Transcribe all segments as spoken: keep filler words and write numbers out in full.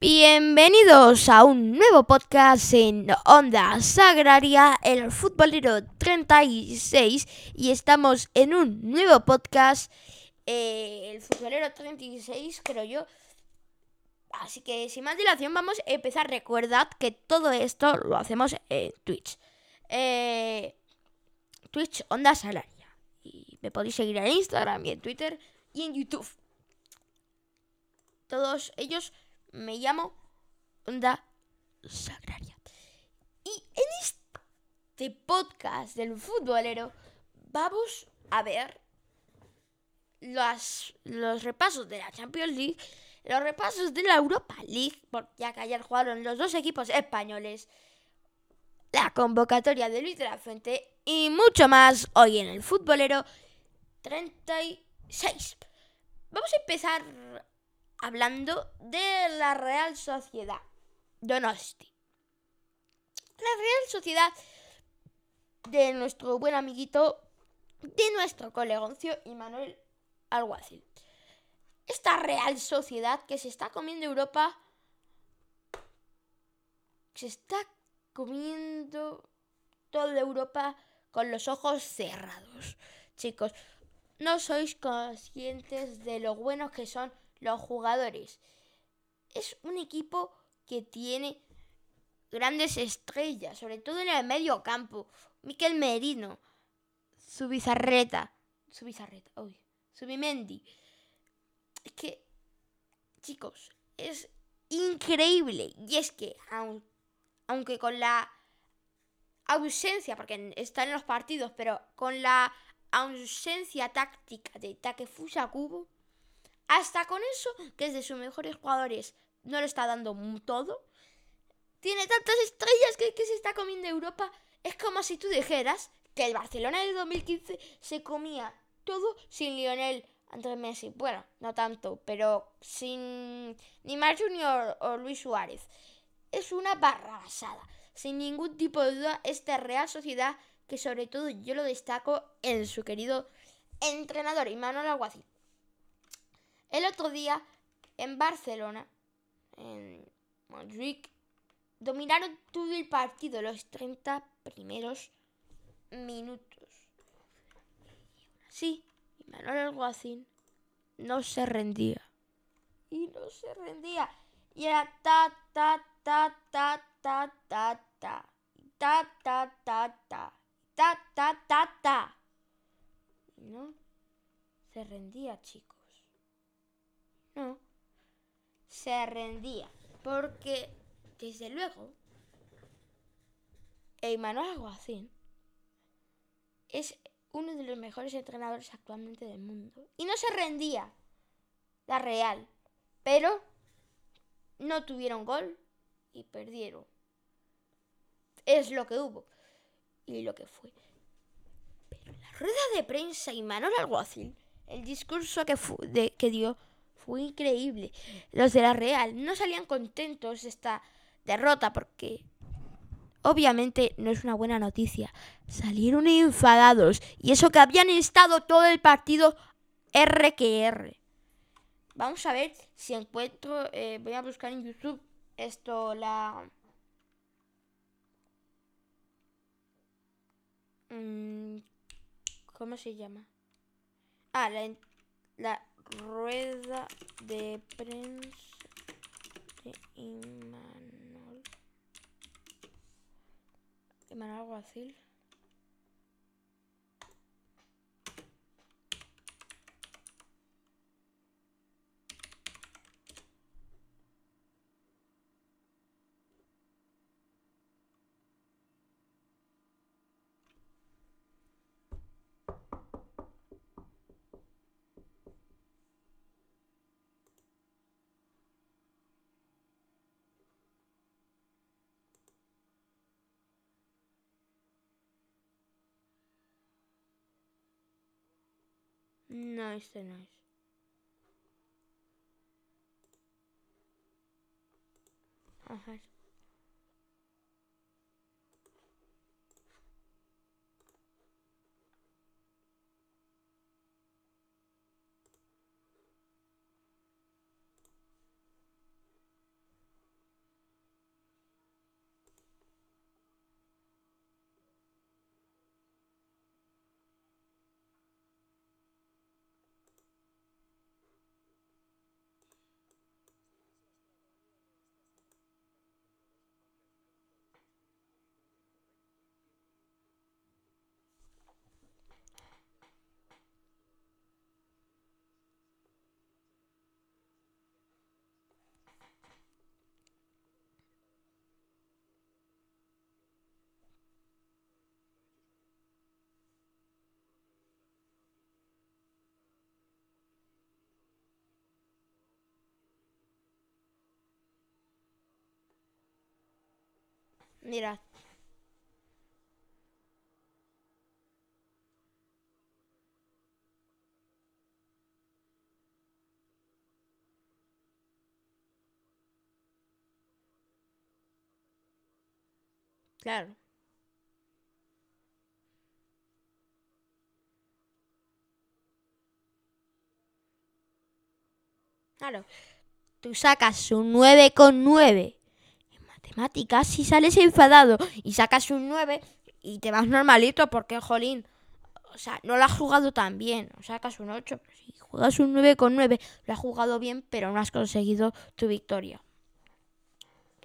Bienvenidos a un nuevo podcast en Onda Sagraria, el futbolero treinta y seis, y estamos en un nuevo podcast, eh, el futbolero treinta y seis, creo yo. Así que sin más dilación vamos a empezar. Recordad que todo esto lo hacemos en Twitch, eh, Twitch Onda Sagraria, y me podéis seguir en Instagram y en Twitter y en YouTube. Todos ellos... Me llamo Onda Sagraria. Y en este podcast del futbolero vamos a ver los, los repasos de la Champions League, los repasos de la Europa League, ya que ayer jugaron los dos equipos españoles, la convocatoria de Luis de la Fuente y mucho más hoy en el futbolero treinta y seis. Vamos a empezar... hablando de la Real Sociedad Donosti. La Real Sociedad de nuestro buen amiguito, de nuestro colegoncio Imanol Alguacil. Esta Real Sociedad que se está comiendo Europa. Se está comiendo toda Europa con los ojos cerrados. Chicos, no sois conscientes de lo buenos que son los jugadores. Es un equipo que tiene grandes estrellas, sobre todo en el medio campo. Miquel Merino, su bizarreta, su bizarreta, uy, su Bimendi. Es que, chicos, es increíble. Y es que, aun, aunque con la ausencia, porque están en los partidos, pero con la ausencia táctica de Takefusa Kubo, hasta con eso, que es de sus mejores jugadores, no lo está dando todo. Tiene tantas estrellas que, que se está comiendo Europa. Es como si tú dijeras que el Barcelona del dos mil quince se comía todo sin Lionel Andrés Messi. Bueno, no tanto, pero sin Neymar Junior o Luis Suárez. Es una barrabasada. Sin ningún tipo de duda, esta Real Sociedad, que sobre todo yo lo destaco en su querido entrenador, Imanol Alguacil. El otro día, en Barcelona, en Madrid, dominaron todo el partido, los treinta primeros minutos. Sí, Imanol Alguacil no se rendía. Y no se rendía. Y era ta, ta, ta, ta, ta, ta, ta, ta, ta, ta, ta, ta, ta, ta, ta. No se rendía, chicos. No, se rendía, porque desde luego Imanol Alguacil es uno de los mejores entrenadores actualmente del mundo y no se rendía la Real, pero no tuvieron gol y perdieron. Es lo que hubo y lo que fue. Pero en la rueda de prensa Imanol Alguacil, el discurso que, fu- de, que dio fue increíble. Los de la Real no salían contentos de esta derrota porque obviamente no es una buena noticia. Salieron enfadados y eso que habían estado todo el partido R que R. Vamos a ver si encuentro, eh, voy a buscar en YouTube esto, la... ¿Cómo se llama? Ah, la... la... rueda de prensa de Imanol Imanol Alguacil. No, este no es. Ajá. Mirad. Claro. Claro. Tú sacas un nueve con nueve en matemáticas y sales enfadado. Y sacas un nueve y te vas normalito porque, jolín, o sea, no lo has jugado tan bien. O sacas un ocho, pero si juegas un nueve con nueve, lo has jugado bien, pero no has conseguido tu victoria.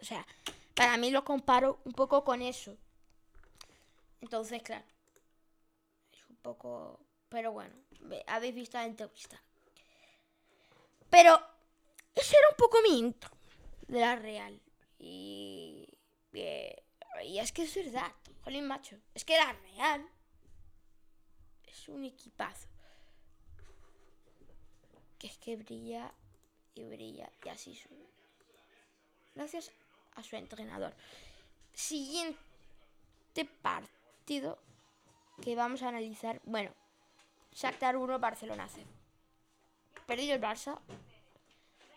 O sea, para mí lo comparo un poco con eso. Entonces, claro, es un poco... Pero bueno, habéis visto la entrevista. Pero ese era un poco mi intro de la Real. Y... y es que es verdad, jolín, macho. Es que la Real es un equipazo. Que es que brilla y brilla y así sube. Gracias a su entrenador. Siguiente partido que vamos a analizar. Bueno, Shakhtar uno, Barcelona cero. Perdido el Barça.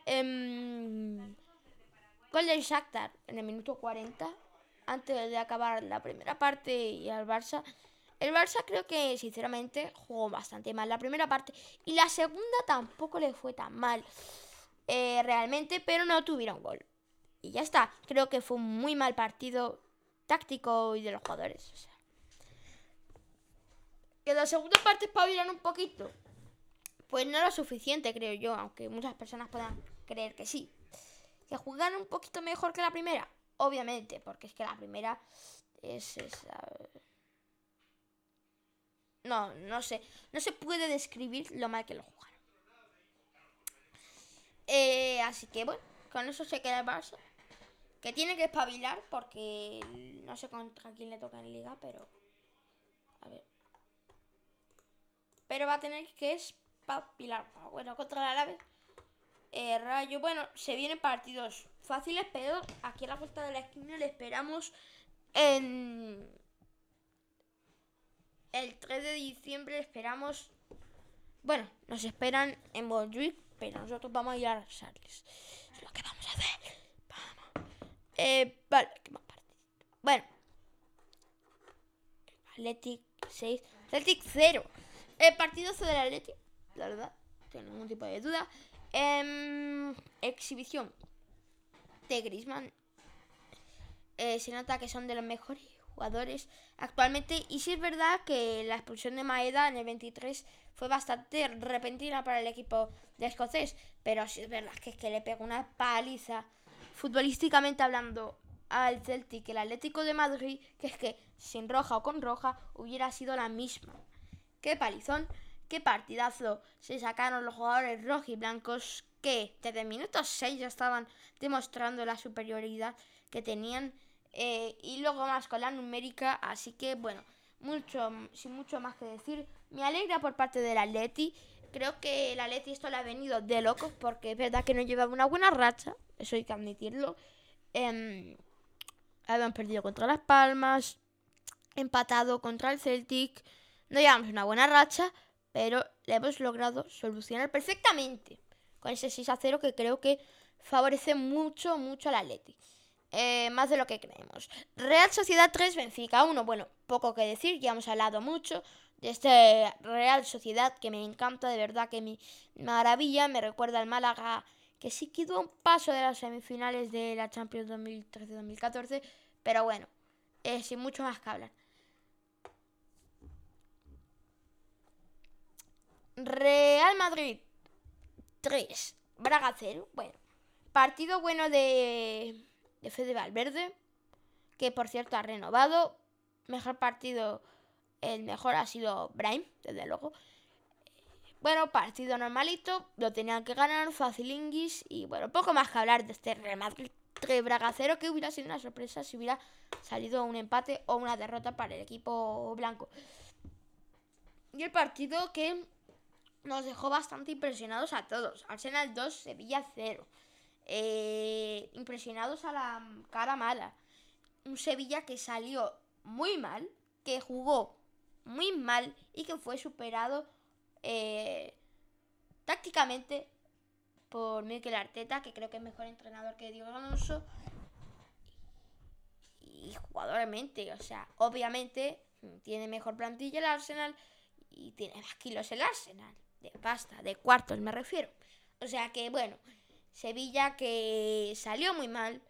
Eh, gol del Shakhtar en el minuto cuarenta, antes de acabar la primera parte, y al Barça. El Barça creo que sinceramente jugó bastante mal la primera parte y la segunda tampoco le fue tan mal, eh, realmente, pero no tuvieron gol. Y ya está. Creo que fue un muy mal partido táctico y de los jugadores. O sea, que la segunda parte espabilan un poquito. Pues no lo suficiente, creo yo, aunque muchas personas puedan creer que sí. Que jugaron un poquito mejor que la primera, obviamente, porque es que la primera es esa... No, no sé. No se puede describir lo mal que lo jugaron. Eh, así que bueno, con eso se queda el Barça, que tiene que espabilar porque no sé contra quién le toca en Liga, pero... A ver... Pero va a tener que espabilar. Bueno, contra el Alavés, eh, Rayo... Bueno, se vienen partidos fáciles, pero aquí a la vuelta de la esquina le esperamos en... El tres de diciembre le esperamos... Bueno, nos esperan en Montjuic, pero nosotros vamos a ir a Sarles. Es lo que vamos a hacer. Vamos. Eh, vale, ¿qué más partidos? Bueno. Athletic seis. Athletic cero. El partido fue del Athletic, la verdad. No tengo ningún tipo de duda. Eh, exhibición de Griezmann. Eh, se nota que son de los mejores jugadores actualmente. Y sí es verdad que la expulsión de Maeda en el veintitrés fue bastante repentina para el equipo de escocés, pero sí es verdad que es que le pegó una paliza futbolísticamente hablando al Celtic, el Atlético de Madrid, que es que sin roja o con roja hubiera sido la misma. Qué palizón, qué partidazo se sacaron los jugadores rojiblancos, que desde el minuto seis ya estaban demostrando la superioridad que tenían. Eh, y luego más con la numérica, así que bueno, mucho, sin mucho más que decir, me alegra por parte del Atleti. Creo que el Atleti esto le ha venido de locos, porque es verdad que no llevaba una buena racha, eso hay que admitirlo. Eh, habían perdido contra Las Palmas, empatado contra el Celtic, no llevamos una buena racha, pero la hemos logrado solucionar perfectamente con ese seis a cero que creo que favorece mucho, mucho al Atleti. Eh, más de lo que creemos. Real Sociedad tres, Benfica uno. Bueno, poco que decir, ya hemos hablado mucho de este Real Sociedad, que me encanta, de verdad que me maravilla. Me recuerda al Málaga, que sí quedó un paso de las semifinales de la Champions dos mil trece dos mil catorce. Pero bueno, eh, sin mucho más que hablar. Real Madrid tres, Braga cero. Bueno, partido bueno de... de Fede Valverde, que por cierto ha renovado. Mejor partido, el mejor ha sido Brahim, desde luego. Bueno, partido normalito, lo tenían que ganar, facilinguis. Y bueno, poco más que hablar de este Real Madrid tres Braga cero, que hubiera sido una sorpresa si hubiera salido un empate o una derrota para el equipo blanco. Y el partido que nos dejó bastante impresionados a todos: Arsenal dos, Sevilla cero. Eh, impresionados a la cara mala. un Sevilla que salió muy mal, que jugó muy mal y que fue superado eh, tácticamente por Mikel Arteta, que creo que es mejor entrenador que Diego Alonso, y, y jugadormente, o sea, obviamente tiene mejor plantilla el Arsenal y tiene más kilos el Arsenal, de pasta, de cuartos me refiero. O sea que, bueno, Sevilla que salió muy mal,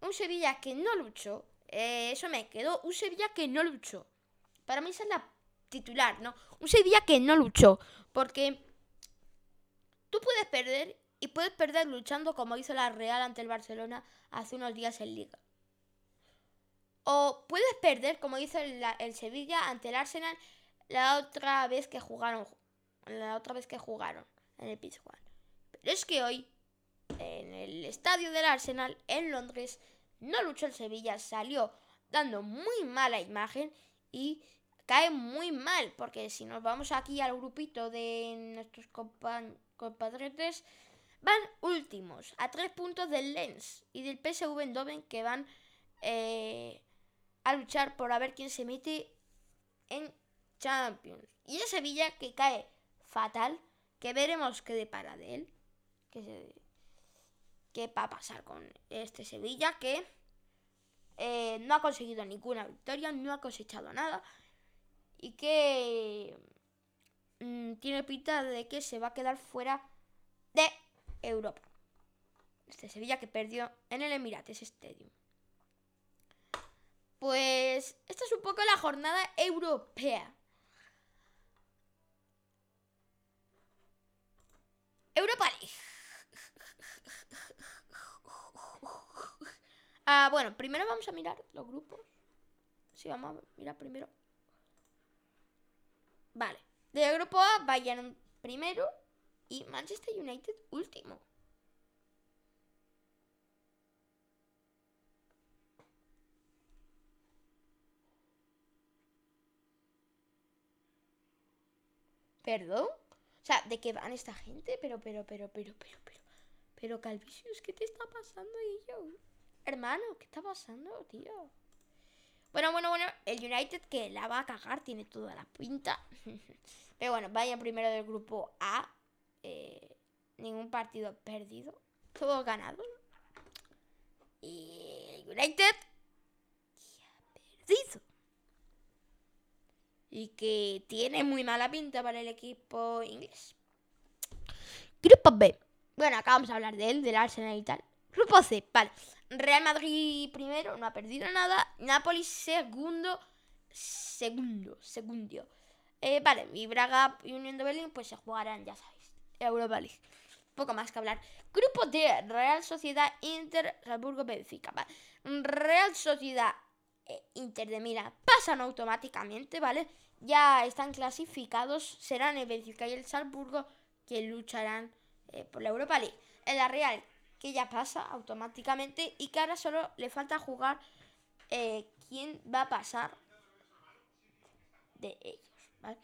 un Sevilla que no luchó, eh, eso me quedó, un Sevilla que no luchó. Para mí esa es la titular, ¿no? Un Sevilla que no luchó, porque tú puedes perder y puedes perder luchando como hizo la Real ante el Barcelona hace unos días en Liga. O puedes perder como hizo el, el Sevilla ante el Arsenal la otra vez que jugaron, la otra vez que jugaron en el Pizjuán. Pero es que hoy, en el estadio del Arsenal, en Londres, no luchó el Sevilla, salió dando muy mala imagen y cae muy mal, porque si nos vamos aquí al grupito de nuestros compa- compatriotas, van últimos, a tres puntos del Lens y del P S V Eindhoven, que van eh, a luchar por a ver quién se mete en Champions. Y el Sevilla que cae fatal, que veremos qué depara de él, que se... ¿Qué va a pasar con este Sevilla que eh, no ha conseguido ninguna victoria, no ha cosechado nada y que mm, tiene pinta de que se va a quedar fuera de Europa? Este Sevilla que perdió en el Emirates Stadium. Pues esta es un poco la jornada europea. Europa League. Ah, bueno, primero vamos a mirar los grupos. Sí, vamos a mirar primero. Vale. Del grupo A, Bayern primero y Manchester United último. ¿Perdón? O sea, ¿de qué van esta gente? Pero, pero, pero, pero, pero, pero. Pero, Calvicius, ¿qué te está pasando, ellos? Hermano, ¿qué está pasando, tío? Bueno, bueno, bueno, el United que la va a cagar, tiene toda la pinta. Pero bueno, vayan primero del grupo A. Eh, ningún partido perdido, todos ganados. Y el United que ha perdido. Y que tiene muy mala pinta para el equipo inglés. Grupo B. Bueno, acá vamos a hablar de él, del Arsenal y tal. Grupo C, vale. Real Madrid primero, no ha perdido nada. Napoli segundo, segundo, segundo. Eh, vale, y Braga y Unión de Berlín pues se jugarán, ya sabéis, Europa League. Poco más que hablar. Grupo D, Real Sociedad, Inter, Salzburgo, Benfica. Vale. Real Sociedad, eh, Inter de Milán pasan automáticamente, ¿vale? Ya están clasificados, serán el Benfica y el Salzburgo que lucharán eh, por la Europa League. En la Real, que ya pasa automáticamente y que ahora solo le falta jugar eh, quién va a pasar de ellos, ¿vale?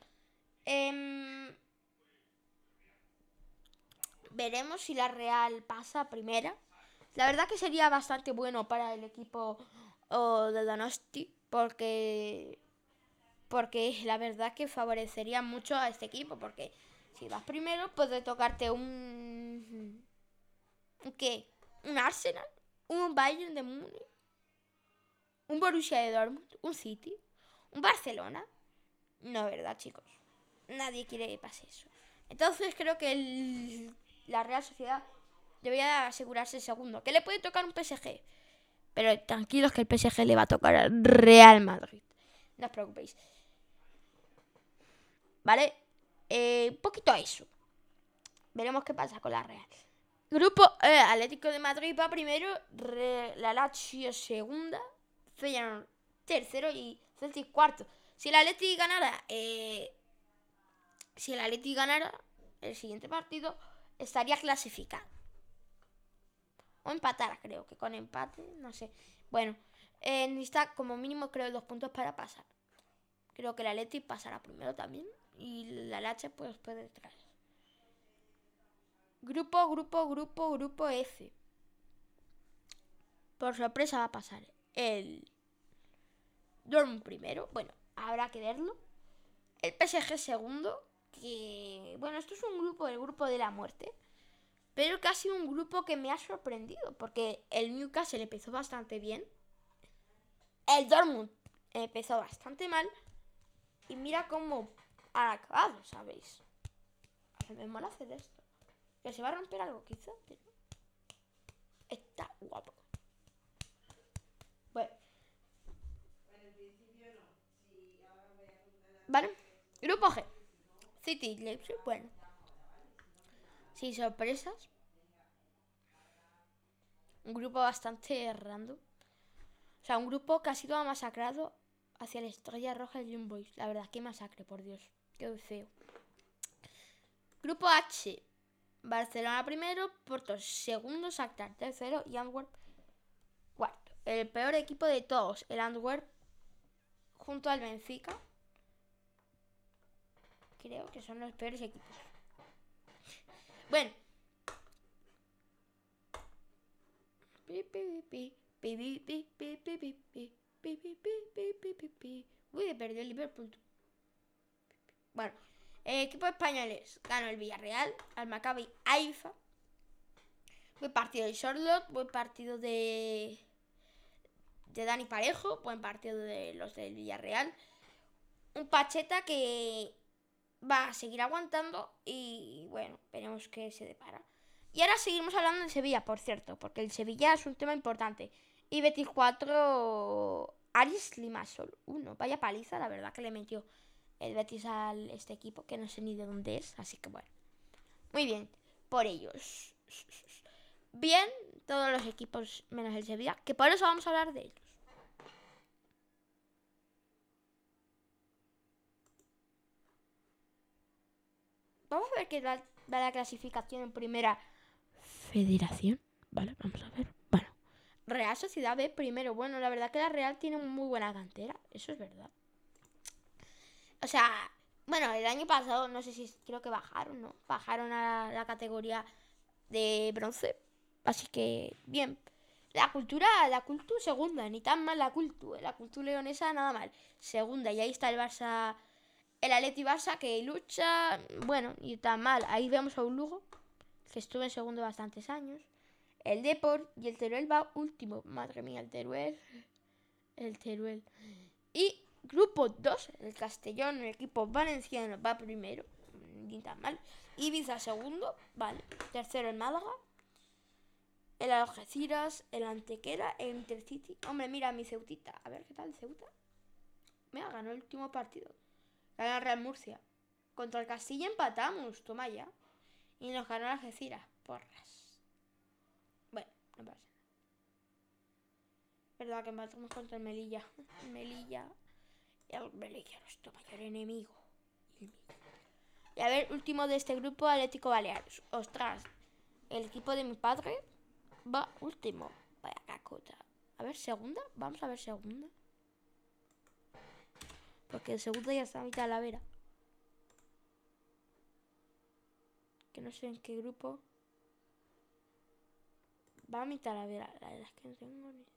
Eh, veremos si la Real pasa primera. La verdad que sería bastante bueno para el equipo oh, de Donosti, porque, porque la verdad que favorecería mucho a este equipo, porque si vas primero puede tocarte un... ¿Qué? Un Arsenal, un Bayern de Múnich, un Borussia de Dortmund, un City, un Barcelona. No, ¿verdad, chicos? Nadie quiere que pase eso. Entonces creo que el, la Real Sociedad debería asegurarse el segundo, que le puede tocar un P S G. Pero tranquilos que el P S G le va a tocar al Real Madrid. No os preocupéis. ¿Vale? Eh, un poquito eso. Veremos qué pasa con la Real. Grupo eh, Atlético de Madrid va primero, Re- la Lazio segunda, Feyenoord tercero y Celtic cuarto. Si el Atleti ganara, eh, si el Atleti ganara el siguiente partido estaría clasificado. O empatara, creo que con empate, no sé. Bueno, eh, necesita como mínimo creo dos puntos para pasar. Creo que el Atleti pasará primero también y la Lazio pues puede entrar. Grupo, grupo, grupo, grupo F. Por sorpresa va a pasar el Dortmund primero, bueno, habrá que verlo. El P S G segundo, que... Bueno, esto es un grupo, el grupo de la muerte. Pero casi un grupo que me ha sorprendido, porque el Newcastle empezó bastante bien. El Dortmund empezó bastante mal. Y mira cómo han acabado, ¿sabéis? Me mola hacer esto. Que se va a romper algo, quizá. Pero... Está guapo. Bueno. Vale. Grupo G. City, Leipzig, bueno. Sin sorpresas. Un grupo bastante random. O sea, un grupo que ha sido masacrado hacia la Estrella Roja y un Boys. La verdad, qué masacre, por Dios. Qué feo. Grupo H. Barcelona primero, Porto segundo, Shakhtar tercero y Antwerp cuarto. El peor equipo de todos, el Antwerp, junto al Benfica. Creo que son los peores equipos. Bueno. Uy, perdió el Liverpool. Bueno, equipos españoles. Ganó el Villarreal, al Maccabi Haifa. Buen partido de Charlotte, buen partido de de Dani Parejo, buen partido de los del Villarreal. Un Pacheta que va a seguir aguantando y, bueno, veremos qué se depara. Y ahora seguimos hablando de Sevilla, por cierto, porque el Sevilla es un tema importante. Y Betis cuatro, Aris Limassol uno. Vaya paliza, la verdad, que le metió el Betis a este equipo, que no sé ni de dónde es, así que, bueno. Muy bien, por ellos. Bien, todos los equipos menos el Sevilla, que por eso vamos a hablar de ellos. Vamos a ver qué va la clasificación en primera federación. Vale, vamos a ver. Bueno, Real Sociedad B primero. Bueno, la verdad que la Real tiene muy buena cantera. Eso es verdad. O sea, bueno, el año pasado, no sé si creo que bajaron, ¿no? Bajaron a la categoría de bronce. Así que, bien. La cultura, la cultu segunda. Ni tan mal la cultu. La cultu leonesa, nada mal. Segunda, y ahí está el Barça... El Athletic Barça que lucha, bueno, y tan mal. Ahí vemos a un Lugo, que estuvo en segundo bastantes años. El Depor y el Teruel va último. Madre mía, el Teruel. El Teruel. Y grupo dos, el Castellón, el equipo valenciano, va primero. Ni tan mal. Ibiza segundo, vale. Tercero el Málaga. El Algeciras, el Antequera, el Intercity. Hombre, mira mi Ceutita. A ver qué tal Ceuta. Mira, ganó el último partido. Ganó el Real Murcia. Contra el Castilla empatamos. Toma ya. Y nos ganó el Algeciras. Porras. Bueno, no pasa nada. Verdad que empatamos contra el Melilla. El Melilla. El Melilla, nuestro mayor enemigo. Y a ver, último de este grupo, Atlético Baleares. Ostras. El equipo de mi padre va último. Vaya cacota. A ver, segunda. Vamos a ver segunda. Porque el segundo ya está a mitad de la vera. Que no sé en qué grupo. Va a mitad de la vera. La verdad es que no tengo ni idea.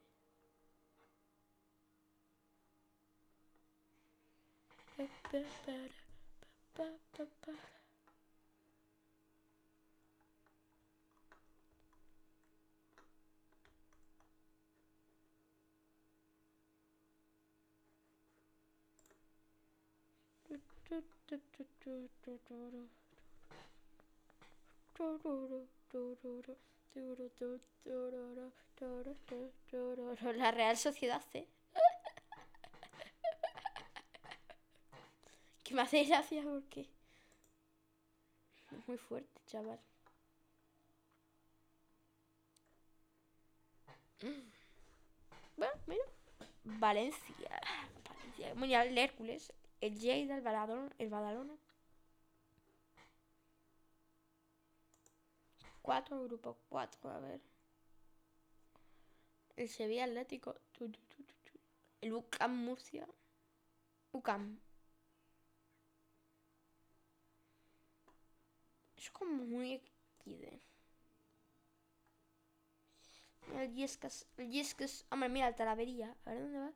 La Real Sociedad C. Que me hace gracia porque es muy fuerte, chaval. Bueno, mira, Valencia, Valencia, Mundial, el Hércules, el Lleida, el Badalona, el Badalona. Cuatro, grupo cuatro, a ver. El Sevilla Atlético. El U C A M Murcia. U C A M. Es como muy equide. El Yescas. El Yescas. Hombre, mira, el Talavería. A ver dónde va.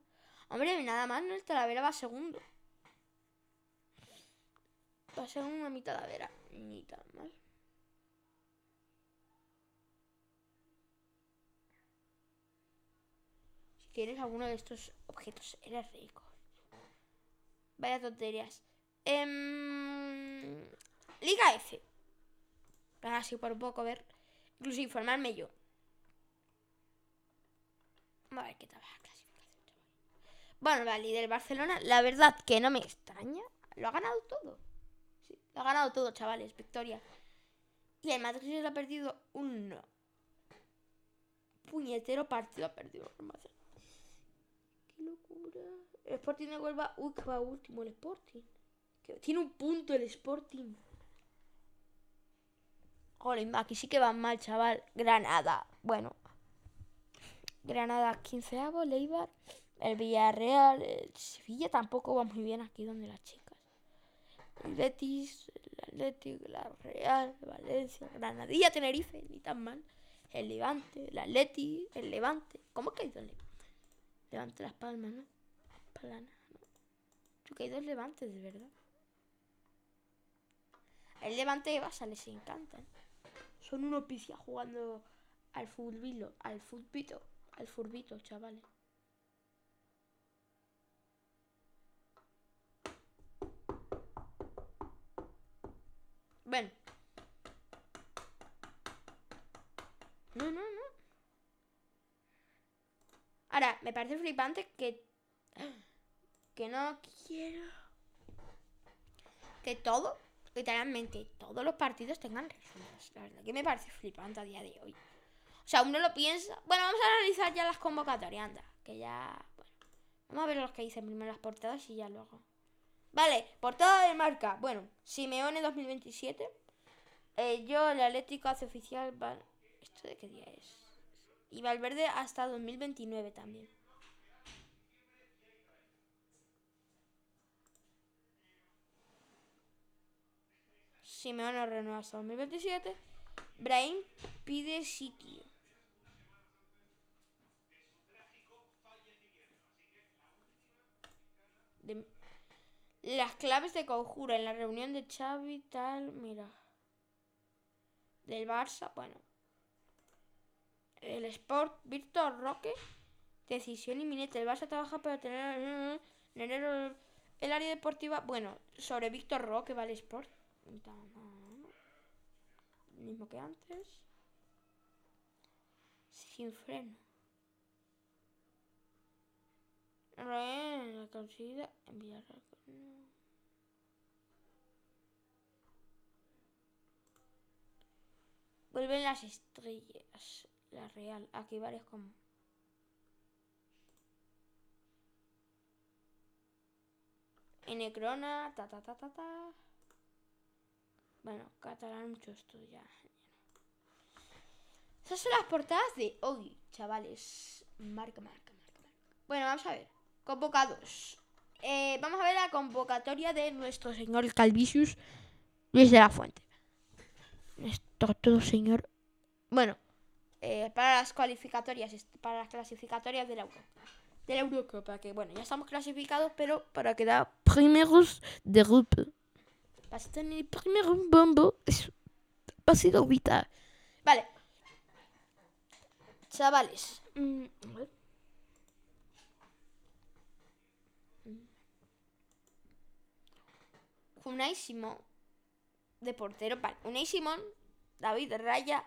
Hombre, nada más, ¿no? El Talavera va segundo. Va segundo a mi Talavera. Ni tan mal. Si quieres alguno de estos objetos, eres rico. Vaya tonterías. Eh, Liga F. Ahora sí, por un poco, a ver. Incluso informarme yo. Vamos a ver qué tal va la clasificación. Bueno, vale, y del Barcelona, la verdad que no me extraña. Lo ha ganado todo. Sí, lo ha ganado todo, chavales. Victoria. Y el Madrid lo ha perdido un puñetero partido. Ha perdido el Madrid. Qué locura. El Sporting de Huelva. Uy, que va último el Sporting. Que tiene un punto el Sporting. Jolín, aquí sí que van mal, chaval. Granada, bueno. Granada, quinceavo, Leibar. El Villarreal, el Sevilla tampoco va muy bien aquí donde las chicas. El Betis, el Atlético, la Real, Valencia, Granadilla, Tenerife, ni tan mal. El Levante, el Atleti, el Levante. ¿Cómo que hay dos Levantes? Levante Las Palmas, ¿no? Palana, ¿no? Yo que hay dos Levantes, de verdad. El Levante y Barça les encantan. Son unos picias jugando al fulbilo, al fulbito, al furbito, chavales. Ven. No, no, no. Ahora, me parece flipante que... Que no quiero... Que todo, literalmente, todos los partidos tengan resultados. La verdad que me parece flipante a día de hoy. O sea, uno lo piensa. Bueno, vamos a analizar ya las convocatorias, anda. Que ya... Bueno, vamos a ver los que dicen primero las portadas y ya luego. Vale, portada de Marca. Bueno, Simeone dos mil veintisiete. Eh, yo, el Atlético hace oficial... Va... ¿Esto de qué día es? Y Valverde hasta dos mil veintinueve también. Simeone renueva hasta dos mil veintisiete. Brahim pide sitio. De... Las claves de conjura en la reunión de Xavi, tal, mira. Del Barça, bueno. El Sport, Víctor Roque. Decisión inminente. El Barça trabaja para tener en enero el área deportiva. Bueno, sobre Víctor Roque va el Sport. Mismo que antes. Sin freno. La consigue enviar. Vuelven las estrellas. La Real. Aquí varios como. En Necrona. Ta ta ta ta ta. Bueno, catalán mucho esto ya. Esas son las portadas de hoy, chavales. Marca, marca, marca, marca. Bueno, vamos a ver. Convocados. Eh, vamos a ver la convocatoria de nuestro señor Calvicius, Luis de la Fuente. Nuestro todo señor. Bueno, eh, para las cualificatorias, para las clasificatorias de la Eurocopa. De la Eurocopa, que bueno, ya estamos clasificados, pero para quedar primeros de grupo. Hasta en el primer bombo es pasito vital. Vale. Chavales. Mm, vale. Unai Simón. De portero. Vale. Unai Simón. David Raya.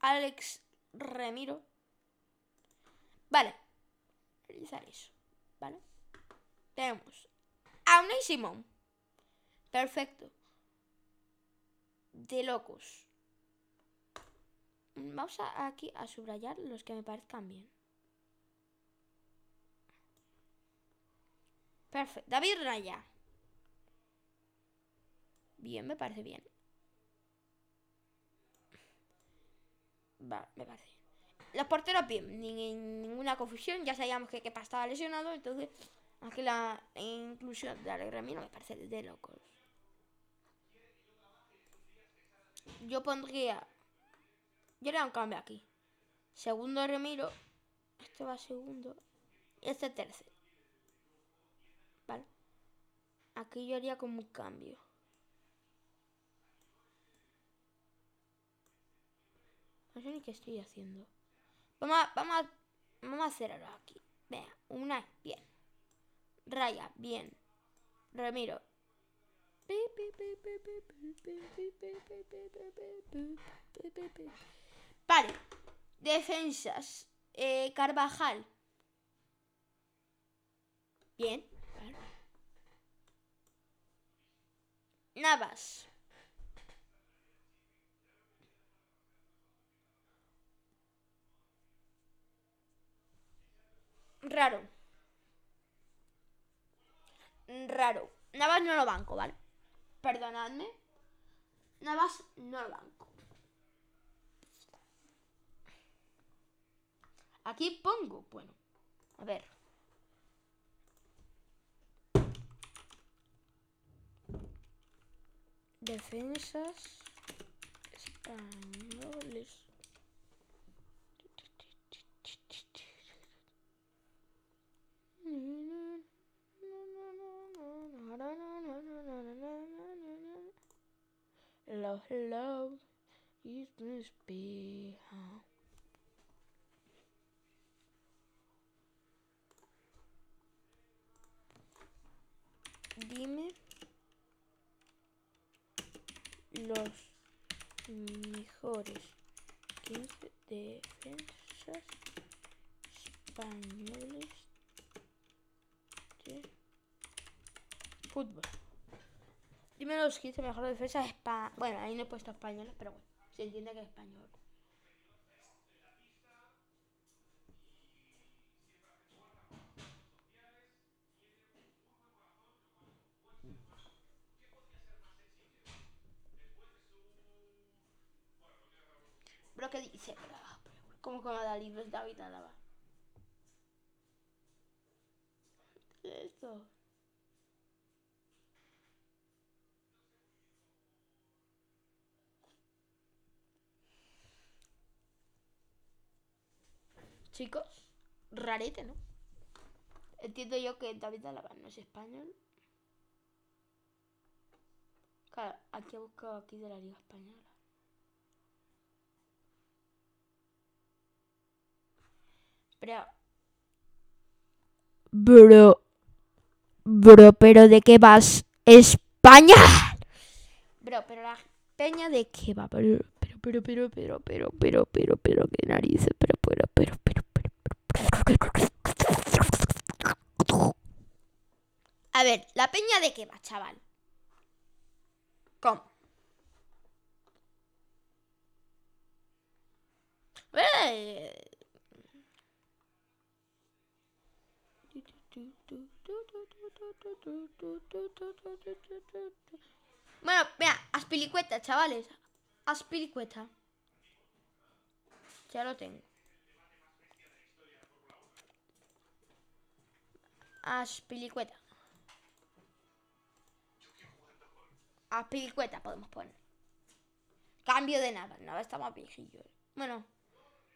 Alex Remiro. Vale. Realizar eso. Vale. Tenemos a Unai Simón. Perfecto. De locos. Vamos a, aquí a subrayar los que me parezcan bien. Perfecto. David Raya. Bien, me parece bien. Vale, me parece bien. Los porteros bien. Ning, ninguna confusión. Ya sabíamos que Kepa estaba lesionado. Entonces, aquí la inclusión de Alex Ramiro me parece de locos. Yo pondría... Yo le hago un cambio aquí. Segundo Remiro. Este va segundo. este tercero. Vale. Aquí yo haría como un cambio. No sé ni qué estoy haciendo. Vamos a, vamos a, vamos a hacerlo aquí. Vea, una, bien. Raya, bien. Ramiro. Vale. Defensas. Eh, Carvajal. Bien. Vale. Navas. Raro. Raro. Navas no lo banco, ¿vale? Perdonadme. Navas no lo banco. Aquí pongo, bueno, a ver. Defensas españoles. Love, love, it must be. Dime los mejores quince defensas españoles de fútbol. Dime los quince mejores defensas españoles. Bueno, ahí no he puesto españoles, pero bueno, se entiende que es español. Pero que dice, como como da libros David Alaba. ¿Qué es esto? Chicos, rarete, ¿no? Entiendo yo que David Alaba no es español. Claro, aquí he buscado aquí de la Liga Española. Pero... Bro. Bro, pero ¿de qué vas? ¡España! Bro, pero la peña de qué va, bro. Pero, pero, pero, pero, pero, pero, pero, pero, qué narices, pero, pero, pero, pero. A ver, ¿la peña de qué va, chaval? ¿Cómo? Bueno, mira, aspilicueta, chavales. Aspilicueta. Ya lo tengo. Aspilicueta. Aspilicueta podemos poner. Cambio de Navas. Navas está más viejillo. Bueno,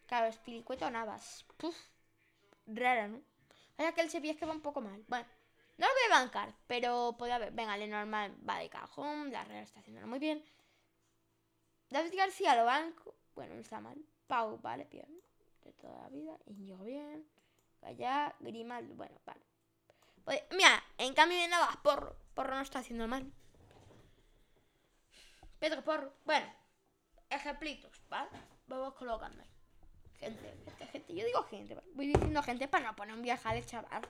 claro, Aspilicueta o Navas. Puf. Rara, ¿no? Ahora que el Sevilla es que va un poco mal. Bueno, no lo voy a bancar, pero podría haber. Venga, Lenormand va de cajón. La Real está haciéndolo muy bien. David García lo banco. Bueno, no está mal. Pau, vale, bien. De toda la vida. Íñigo, bien. Allá, Grimaldo, bueno, vale. Oye, mira, en cambio de Navas, Porro. Porro no está haciendo mal. Pedro Porro. Bueno, ejemplitos, ¿vale? Vamos colocando ahí. Gente, gente, gente. Yo digo gente, ¿vale? Voy diciendo gente para no poner un viaje al chaval.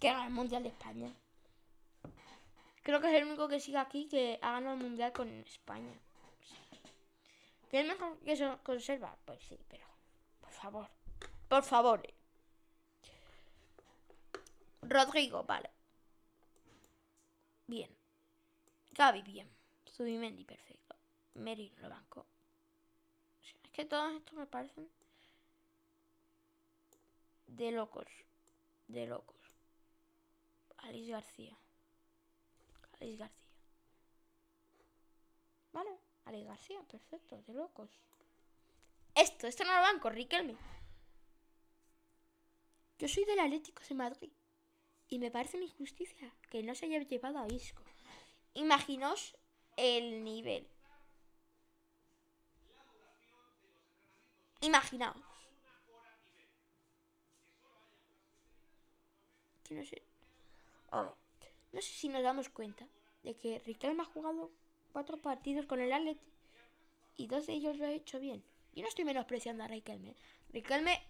Que gana el Mundial de España. Creo que es el único que sigue aquí que ha ganado el Mundial con España. O sea, ¿que es mejor que eso conserva? Pues sí, pero... Por favor. Por favor, eh. Rodrigo, vale. Bien. Gavi, bien. Zubimendi, perfecto. Merino, lo banco. O sea, es que todos estos me parecen... De locos. De locos. Alex García. Alex García. Vale. Alex García, perfecto. De locos. Esto, esto no lo banco, Riquelme. Yo soy del Atlético de Madrid y me parece una injusticia que no se haya llevado a Isco. Imaginaos el nivel. Imaginaos. Que no sé. A ver. No sé si nos damos cuenta de que Riquelme ha jugado cuatro partidos con el Athletic y dos de ellos lo ha hecho bien. Yo no estoy menospreciando a Riquelme. Riquelme,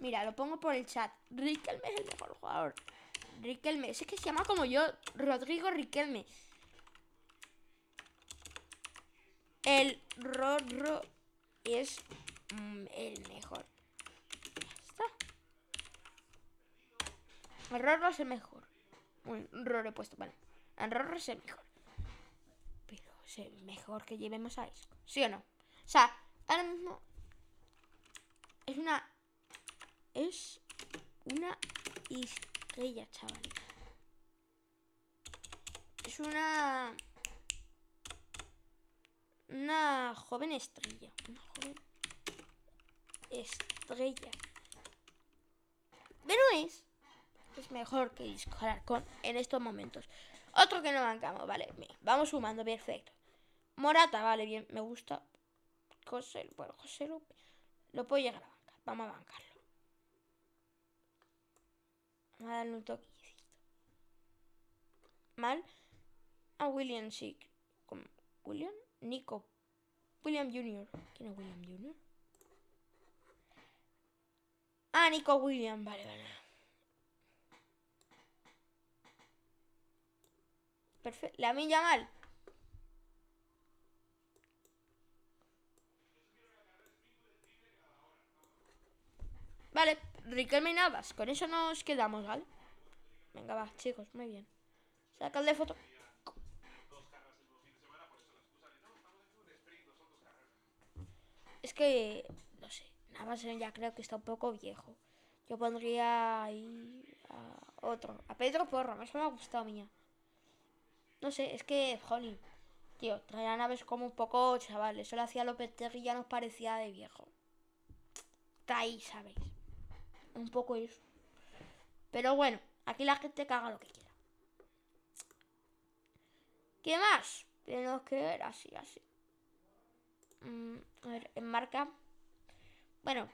mira, lo pongo por el chat. Riquelme es el mejor jugador. Riquelme, es que se llama como yo, Rodrigo Riquelme. El Rorro es el mejor. Ya está. El Rorro es el mejor. Un Rorro he puesto, vale. El Rorro es el mejor. Pero es el mejor que llevemos a Isco. ¿Sí o no? O sea, ahora mismo es una... Es una estrella, chaval. Es una... Una joven estrella. Una joven estrella. Pero es... Es mejor que Isco Alarcón en estos momentos. Otro que no bancamos, vale. Bien, vamos sumando, perfecto. Morata, vale, bien, me gusta. José, bueno, José Lupe. Lo puedo llegar a bancar, vamos a bancarlo. Vamos a darle un toquecito. Mal. A William, sí. ¿Cómo? ¿William? Nico. William junior ¿Quién es William junior? Ah, Nico William, vale, vale. Perfecto. La milla mal. Vale, Riquelme y Navas. Con eso nos quedamos, ¿vale? Venga, va, chicos, muy bien. Saca el de foto. Es que, no sé, Navas ya creo que está un poco viejo. Yo pondría ahí a otro. A Pedro Porro, eso me ha gustado, mía. No sé, es que, jolín, tío, traer a Naves como un poco, chavales. Eso lo hacía Lopetegui y ya nos parecía de viejo. Está ahí, ¿sabéis? Un poco eso. Pero bueno, aquí la gente caga lo que quiera. ¿Qué más? Tenemos que ver así, así. Mm, a ver, en marca. Bueno,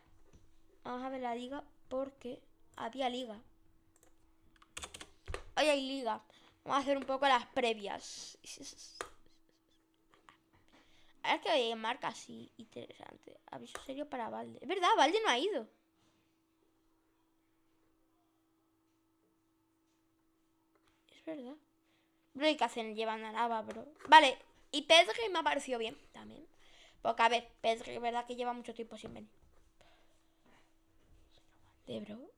vamos a ver la liga porque había liga. Hoy hay liga. Vamos a hacer un poco las previas. A ver que hay marca así interesante. Aviso serio para Valde. Es verdad, Valde no ha ido. Es verdad. Bro, ¿y qué hacen llevando a Nava, bro? Vale, y Pedri me ha parecido bien también. Porque, a ver, Pedri es verdad que lleva mucho tiempo sin venir. De bro.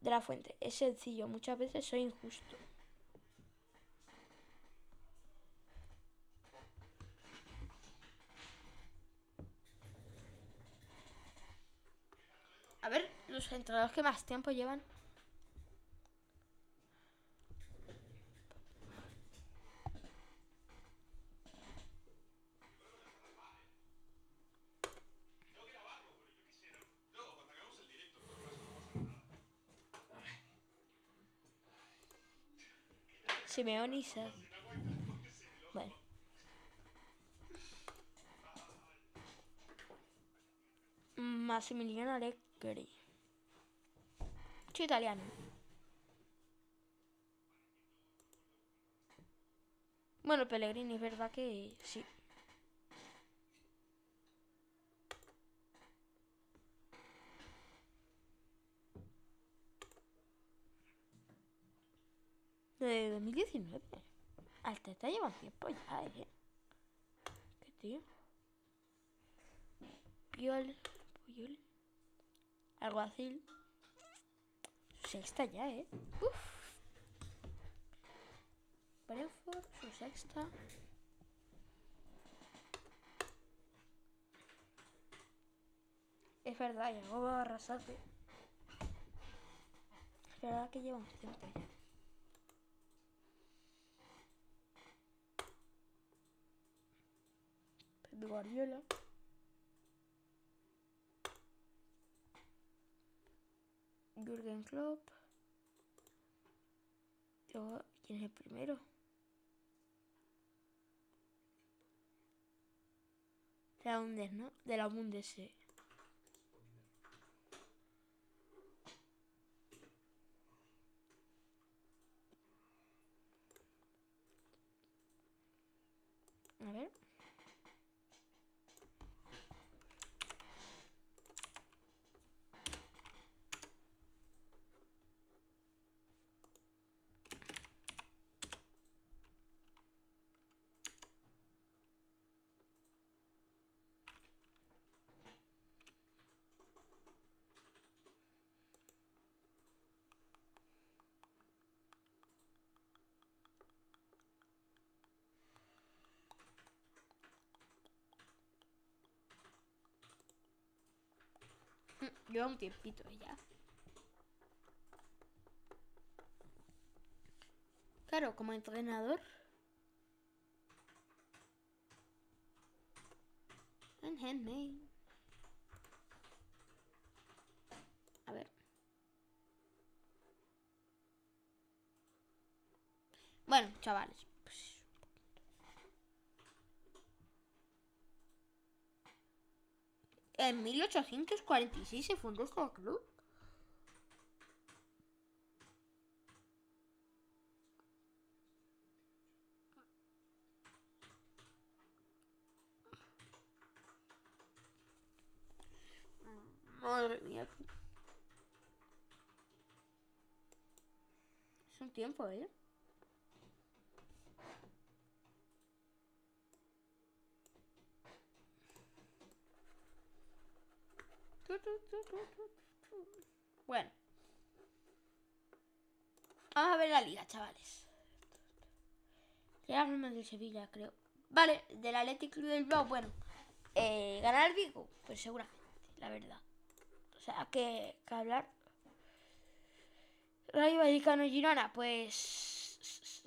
De la Fuente, es sencillo, muchas veces soy injusto. A ver, los entrenadores que más tiempo llevan. Simeone y Sar. Bueno. Massimiliano Allegri. Soy italiano. Bueno, Pellegrini, es verdad que sí. De dos mil diecinueve. Arteta lleva tiempo ya, eh. ¿Qué tío? Puyol. Puyol. Alguacil. Su sexta ya, eh. Uff. Brentford, su sexta. Es verdad, llegó a arrasarte. Es verdad que lleva un tiempo ya. Guardiola. Jürgen Klopp. Luego, ¿quién es el primero? De la Bundes, ¿no? De la Bundes, sí. A ver. Lleva un tiempito ya. Claro, como entrenador. En handmade. A ver. Bueno, chavales. Pues. En mil ochocientos cuarenta y seis se fundó este club. Madre mía. Es un tiempo, ¿eh? Bueno, vamos a ver la liga, chavales. Ya hablamos del Sevilla, creo. Vale, del Athletic Club del Bilbao. Bueno, eh, ¿ganar el Vigo? Pues seguramente, la verdad. O sea, que, que hablar. Rayo Vallecano, Girona. Pues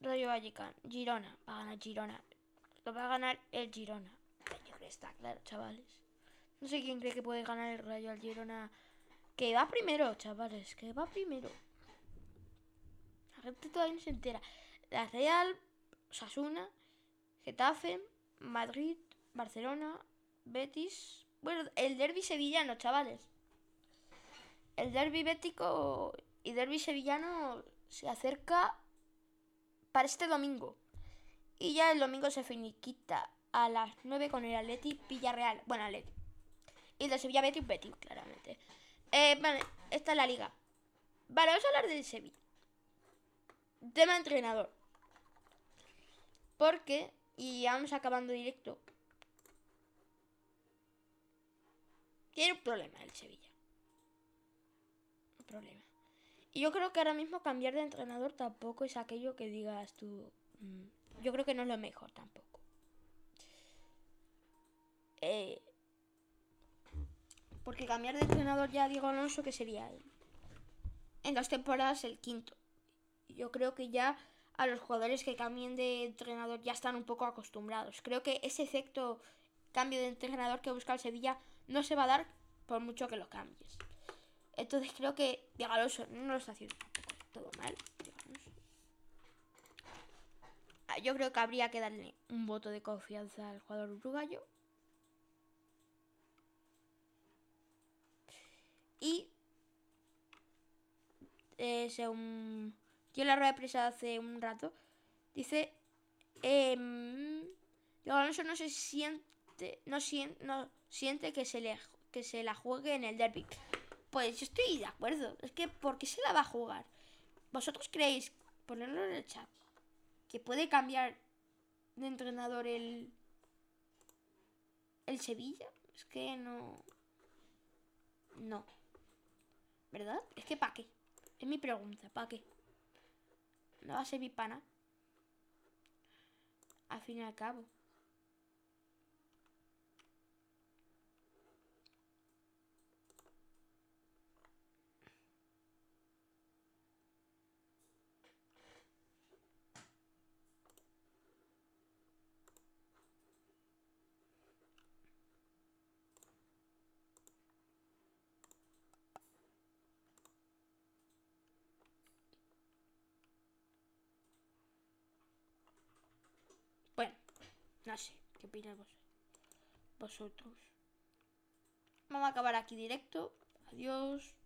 Rayo Vallecano, Girona. Va a ganar Girona. Lo va a ganar el Girona. Yo creo que está claro, chavales. No sé quién cree que puede ganar el Rayo al Girona. Que va primero, chavales. Que va primero. La gente todavía no se entera. La Real, Osasuna, Getafe, Madrid, Barcelona, Betis. Bueno, el derbi sevillano, chavales. El derbi bético y derbi sevillano se acerca para este domingo. Y ya el domingo se finiquita a las nueve con el Athletic Villarreal. Bueno, Athletic. Y de Sevilla, Betis, Betis, claramente. Eh, vale, esta es la liga. Vale, vamos a hablar del Sevilla. Tema entrenador. Porque, y vamos acabando directo. Tiene un problema el Sevilla. Un problema. Y yo creo que ahora mismo cambiar de entrenador tampoco es aquello que digas tú. Mm, yo creo que no es lo mejor tampoco. Eh... Porque cambiar de entrenador ya a Diego Alonso, que sería él, en dos temporadas el quinto. Yo creo que ya a los jugadores que cambien de entrenador ya están un poco acostumbrados. Creo que ese efecto cambio de entrenador que busca el Sevilla no se va a dar por mucho que lo cambies. Entonces creo que Diego Alonso no lo está haciendo todo mal. Yo creo que habría que darle un voto de confianza al jugador uruguayo. Y eh, según yo en la rueda de prensa hace un rato, dice, eh, Diego Alonso no se siente, no siente, no siente que se le que se la juegue en el derbi. Pues yo estoy de acuerdo. Es que ¿por qué se la va a jugar? ¿Vosotros creéis, ponerlo en el chat, que puede cambiar de entrenador el el Sevilla? Es que no, no. ¿Verdad? Es que ¿para qué? Es mi pregunta, ¿para qué? No va a servir para nada. Al fin y al cabo. No sé, ¿qué opináis vos? vosotros? Vamos a acabar aquí directo. Adiós.